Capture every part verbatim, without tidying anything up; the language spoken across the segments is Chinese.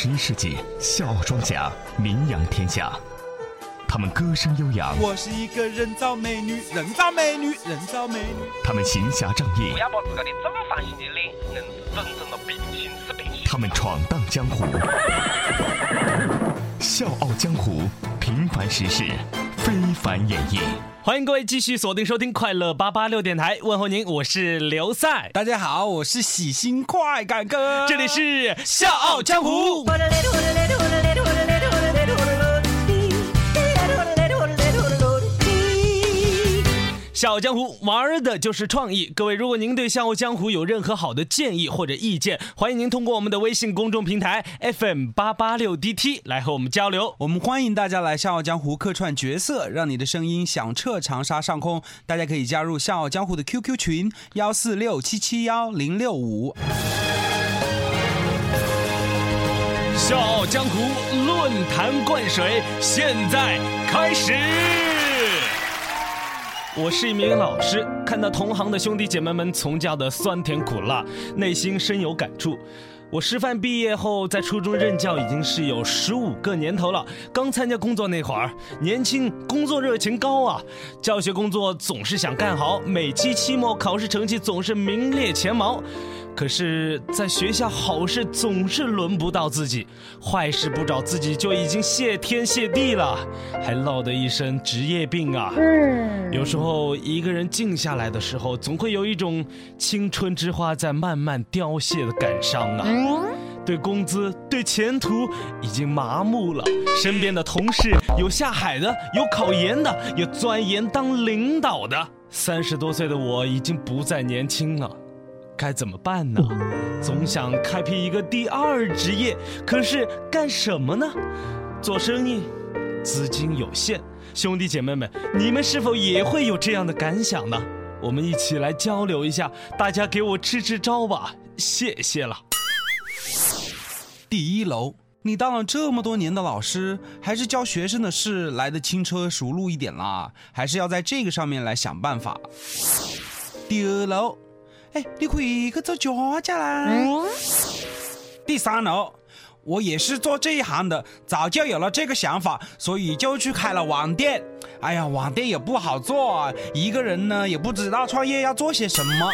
十一世纪笑傲庄家，名扬天下。他们歌声悠扬，我是一个人造美女，人造美女，人造美女。他们行侠仗义，不要把自个的正方形的脸硬是真正的平行是平行。他们闯荡江湖，笑傲江湖，平凡时事，非凡演绎。欢迎各位继续锁定收听快乐八八六电台，问候您，我是刘赛。大家好，我是喜新快感哥，这里是笑傲江湖。笑傲江湖玩的就是创意，各位，如果您对笑傲江湖有任何好的建议或者意见，欢迎您通过我们的微信公众平台 F M 八八六 D T 来和我们交流。我们欢迎大家来笑傲江湖客串角色，让你的声音响彻长沙上空。大家可以加入笑傲江湖的 Q Q 群一四六七七一零六五。笑傲江湖论坛灌水，现在开始。我是一名老师，看到同行的兄弟姐妹们从教的酸甜苦辣，内心深有感触。我师范毕业后在初中任教已经是有十五个年头了，刚参加工作那会儿年轻，工作热情高啊，教学工作总是想干好，每期期末考试成绩总是名列前茅。可是在学校好事总是轮不到自己，坏事不找自己就已经谢天谢地了，还落得一身职业病啊。嗯，有时候一个人静下来的时候，总会有一种青春之花在慢慢凋谢的感伤啊。对工资，对前途已经麻木了，身边的同事有下海的，有考研的，有钻研当领导的。三十多岁的我已经不再年轻了，该怎么办呢？总想开辟一个第二职业，可是干什么呢？做生意资金有限，兄弟姐妹们，你们是否也会有这样的感想呢？我们一起来交流一下，大家给我支支招吧，谢谢了。第一楼，你当了这么多年的老师，还是教学生的事来得轻车熟路一点啦，还是要在这个上面来想办法。第二楼，哎，你可以去做作家啦。嗯、第三楼，我也是做这一行的，早就有了这个想法，所以就去开了网店。哎呀，网店也不好做啊，一个人呢也不知道创业要做些什么。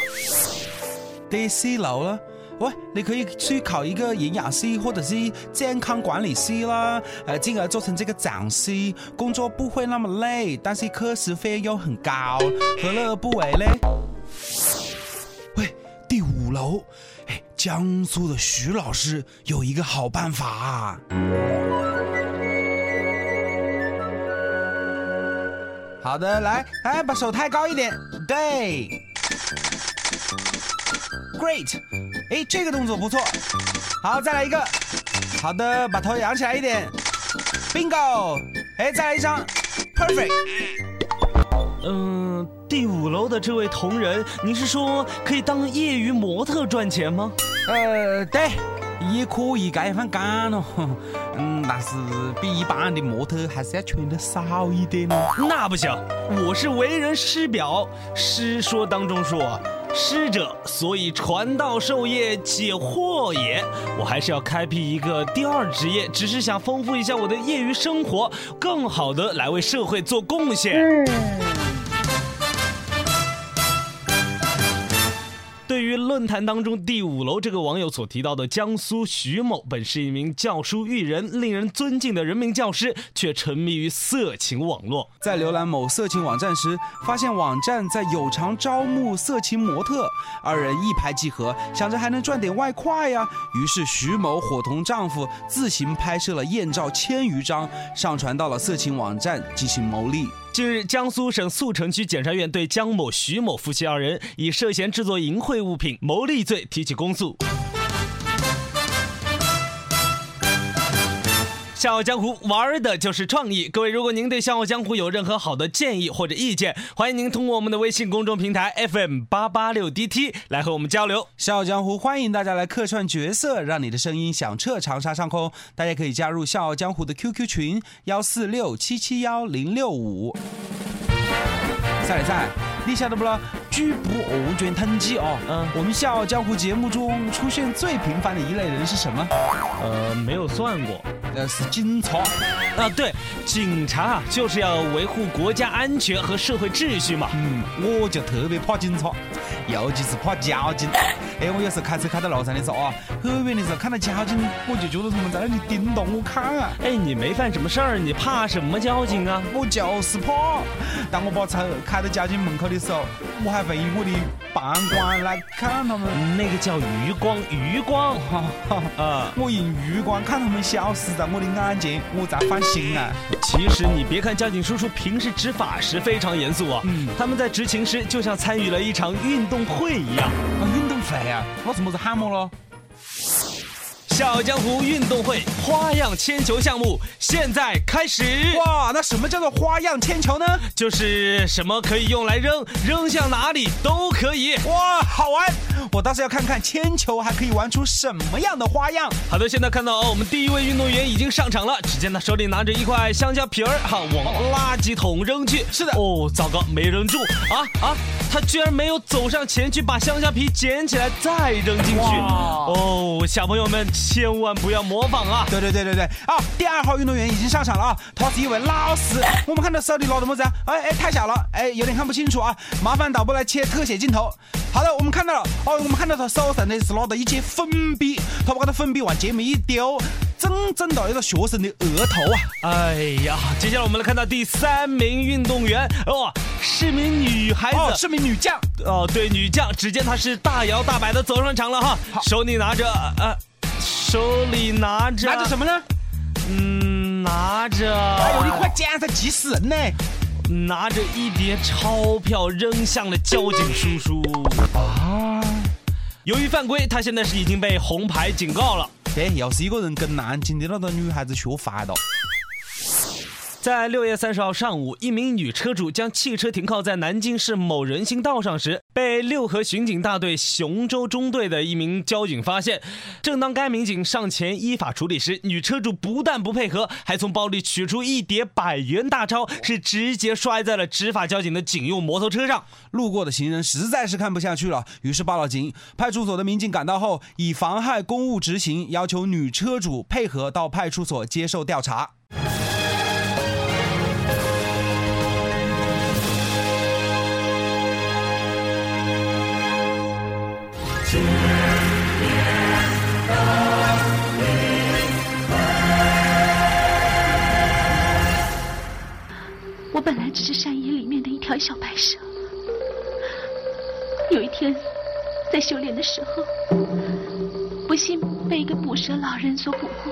第四楼了，喂，你可以去考一个营养师或者是健康管理师啦，呃，进而做成这个讲师，工作不会那么累，但是课时费又很高，何乐而不为嘞？第五楼，哎，江苏的徐老师有一个好办法啊！好的，来，哎，把手抬高一点，对 ，Great， 哎，这个动作不错，好，再来一个，好的，把头扬起来一点 ，Bingo， 哎，再来一张 ，Perfect。嗯、呃，第五楼的这位同仁，您是说可以当业余模特赚钱吗？呃，对，也可以干一番干哦。嗯，但是比一般的模特还是要穿得少一点哦。那不行，我是为人师表，师说当中说，师者，所以传道授业解惑也。我还是要开辟一个第二职业，只是想丰富一下我的业余生活，更好的来为社会做贡献。嗯，对于论坛当中第五楼这个网友所提到的江苏徐某，本是一名教书育人令人尊敬的人民教师，却沉迷于色情网络。在浏览某色情网站时，发现网站在有偿招募色情模特，二人一拍即合，想着还能赚点外快呀、啊、于是徐某伙同丈夫自行拍摄了艳照千余张，上传到了色情网站进行牟利。近日，江苏省宿城区检察院对江某、徐某夫妻二人以涉嫌制作淫秽物品牟利罪提起公诉。笑傲江湖玩的就是创意，各位，如果您对笑傲江湖有任何好的建议或者意见，欢迎您通过我们的微信公众平台 F M 八八六 D T 来和我们交流。笑傲江湖欢迎大家来客串角色，让你的声音响彻长沙上空。大家可以加入笑傲江湖的 Q Q 群一四六七七一零六五。再来再来，你晓得不咯？拘捕偶卷吞鸡哦。嗯，我们笑傲江湖节目中出现最频繁的一类人是什么？呃，没有算过。那是警察。啊，对，警察就是要维护国家安全和社会秩序嘛。嗯，我就特别怕警察，尤其是怕交警。哎，我有时开车开到路上的时候啊，很远的时候看到交警，我就觉得他们在那里盯着我看啊。哎，你没犯什么事儿，你怕什么交警啊？我就是怕。当我把车开到交警门口的时候，我还会以我的膀胱来看他们。那个叫余光，余光。啊，我用余光看他们消失在我的眼前，我才放心啊。其实你别看交警叔叔平时执法时非常严肃啊，嗯，他们在执勤时就像参与了一场运动会一样。啊，运动会啊，那什么是项目咯？笑傲江湖运动会花样铅球项目现在开始。哇，那什么叫做花样铅球呢？就是什么可以用来扔，扔向哪里都可以。哇，好玩！我倒是要看看铅球还可以玩出什么样的花样。好的，现在看到哦，我们第一位运动员已经上场了。只见他手里拿着一块香蕉皮儿，哈，往垃圾桶扔去。是的。哦，糟糕，没扔住啊啊！他居然没有走上前去把香蕉皮捡起来再扔进去。哦，小朋友们，千万不要模仿啊！对对对对对啊！第二号运动员已经上场了啊，他是一位老师。我们看到手里拿的么子啊？哎哎，太小了，哎，有点看不清楚啊！麻烦导播来切特写镜头。好的，我们看到了哦，我们看到他手上的是拿的一些粉笔，他把他的粉笔往前面一丢，正正到一个学生的额头啊！哎呀，接下来我们来看到第三名运动员哦，是名女孩子，哦，是名女将哦，对，女将。只见她是大摇大摆的走上场了哈，手里拿着呃。手里拿着拿着什么呢？嗯，拿着。哎呦，你快捡它急死人呢！拿着一叠钞票扔向了交警叔叔。啊！由于犯规，他现在是已经被红牌警告了。哎，要是一个人跟南京的那个女孩子学坏了。在六月三十号上午，一名女车主将汽车停靠在南京市某人行道上时，被六合巡警大队雄州中队的一名交警发现。正当该民警上前依法处理时，女车主不但不配合，还从包里取出一叠百元大钞，是直接摔在了执法交警的警用摩托车上。路过的行人实在是看不下去了，于是报了警。派出所的民警赶到后，以妨害公务执行，要求女车主配合到派出所接受调查。我本来只是山野里面的一条小白蛇，有一天在修炼的时候，不幸被一个捕蛇老人所捕获，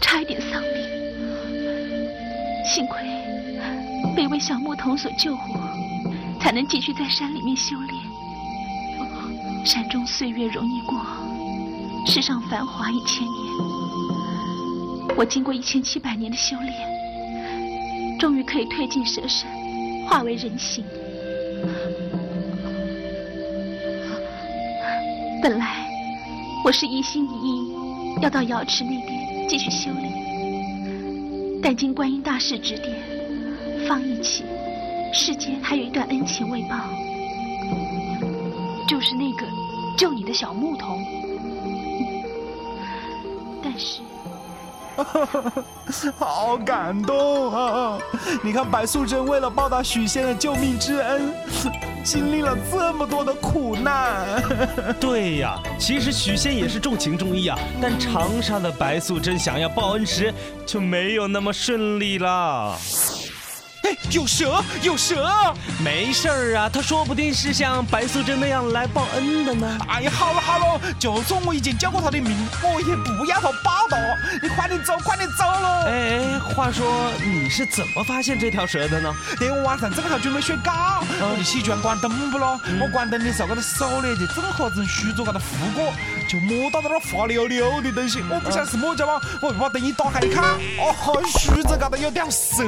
差一点丧命。幸亏被一位小牧童所救活，才能继续在山里面修炼。山中岁月容易过，世上繁华一千年。我经过一千七百年的修炼，终于可以褪尽蛇身，化为人形。本来我是一心一意要到瑶池那边继续修炼，但经观音大士指点，方一起世间还有一段恩情未报。就是那个救你的小牧童，但是好感动啊！你看白素贞为了报答许仙的救命之恩，经历了这么多的苦难。对呀，其实许仙也是重情重义啊，但长沙的白素贞想要报恩时就没有那么顺利啦。哎，有蛇，有蛇！没事儿啊，他说不定是像白素贞那样来报恩的呢。哎呀，好了好了，就算我已经叫过他的名，我也不要他报道。你快点走，快点走喽！哎，话说你是怎么发现这条蛇的呢？哎，我晚上正好准备睡觉，我的喜欢关灯不咯？我关灯的时候，我的手呢就正好从书桌高头拂过，就摸到那个滑溜溜的东西。我不想是么家伙，我把灯一打开一看，哦，书桌高头有条蛇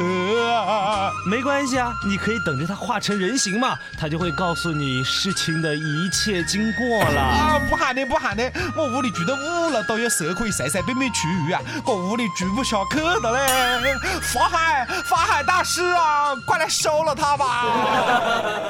啊！没关系啊，你可以等着他化成人形嘛，他就会告诉你事情的一切经过了。啊，不喊的不喊的，我屋里住的五楼都有蛇可以晒晒对面厨余啊，我屋里住不下去的嘞。法海，法海大师啊，快来收了他吧！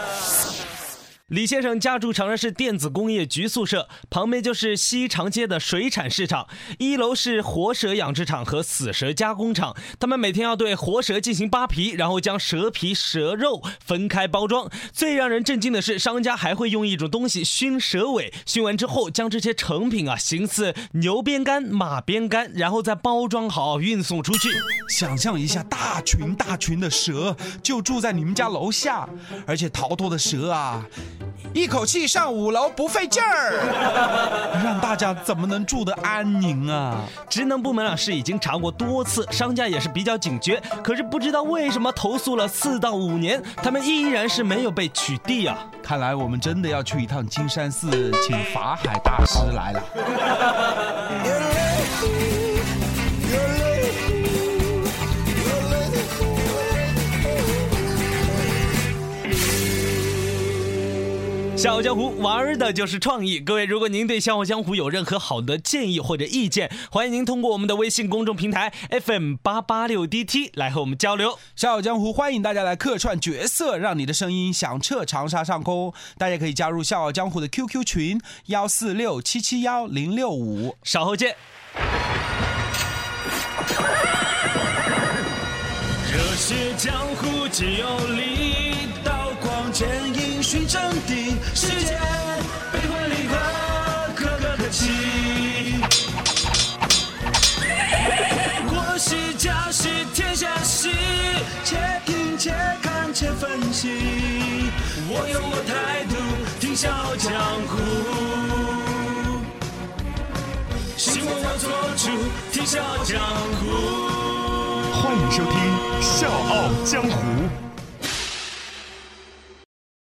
李先生家住长沙市电子工业局宿舍，旁边就是西长街的水产市场，一楼是活蛇养殖场和死蛇加工厂，他们每天要对活蛇进行扒皮，然后将蛇皮蛇肉分开包装。最让人震惊的是，商家还会用一种东西熏蛇尾，熏完之后将这些成品啊形似牛鞭杆、马鞭杆，然后再包装好运送出去。想象一下，大群大群的蛇就住在你们家楼下，而且逃脱的蛇啊，一口气上五楼不费劲儿，让大家怎么能住得安宁啊？职能部门啊是已经查过多次，商家也是比较警觉，可是不知道为什么投诉了四到五年，他们依然是没有被取缔啊！看来我们真的要去一趟金山寺，请法海大师来了。笑傲江湖玩的就是创意，各位，如果您对笑傲江湖有任何好的建议或者意见，欢迎您通过我们的微信公众平台 F M 八八六 D T 来和我们交流。笑傲江湖欢迎大家来客串角色，让你的声音响彻长沙上空。大家可以加入笑傲江湖的 Q Q 群一四六七七一零六五，稍后见。热血江湖只有力，刀光剑影寻真谛，世间悲欢离合，可歌可泣。国事家事天下事，且听且看且分析。我有我态度，听笑傲江湖。新闻我做主，听笑傲江湖。欢迎收听《笑傲江湖》。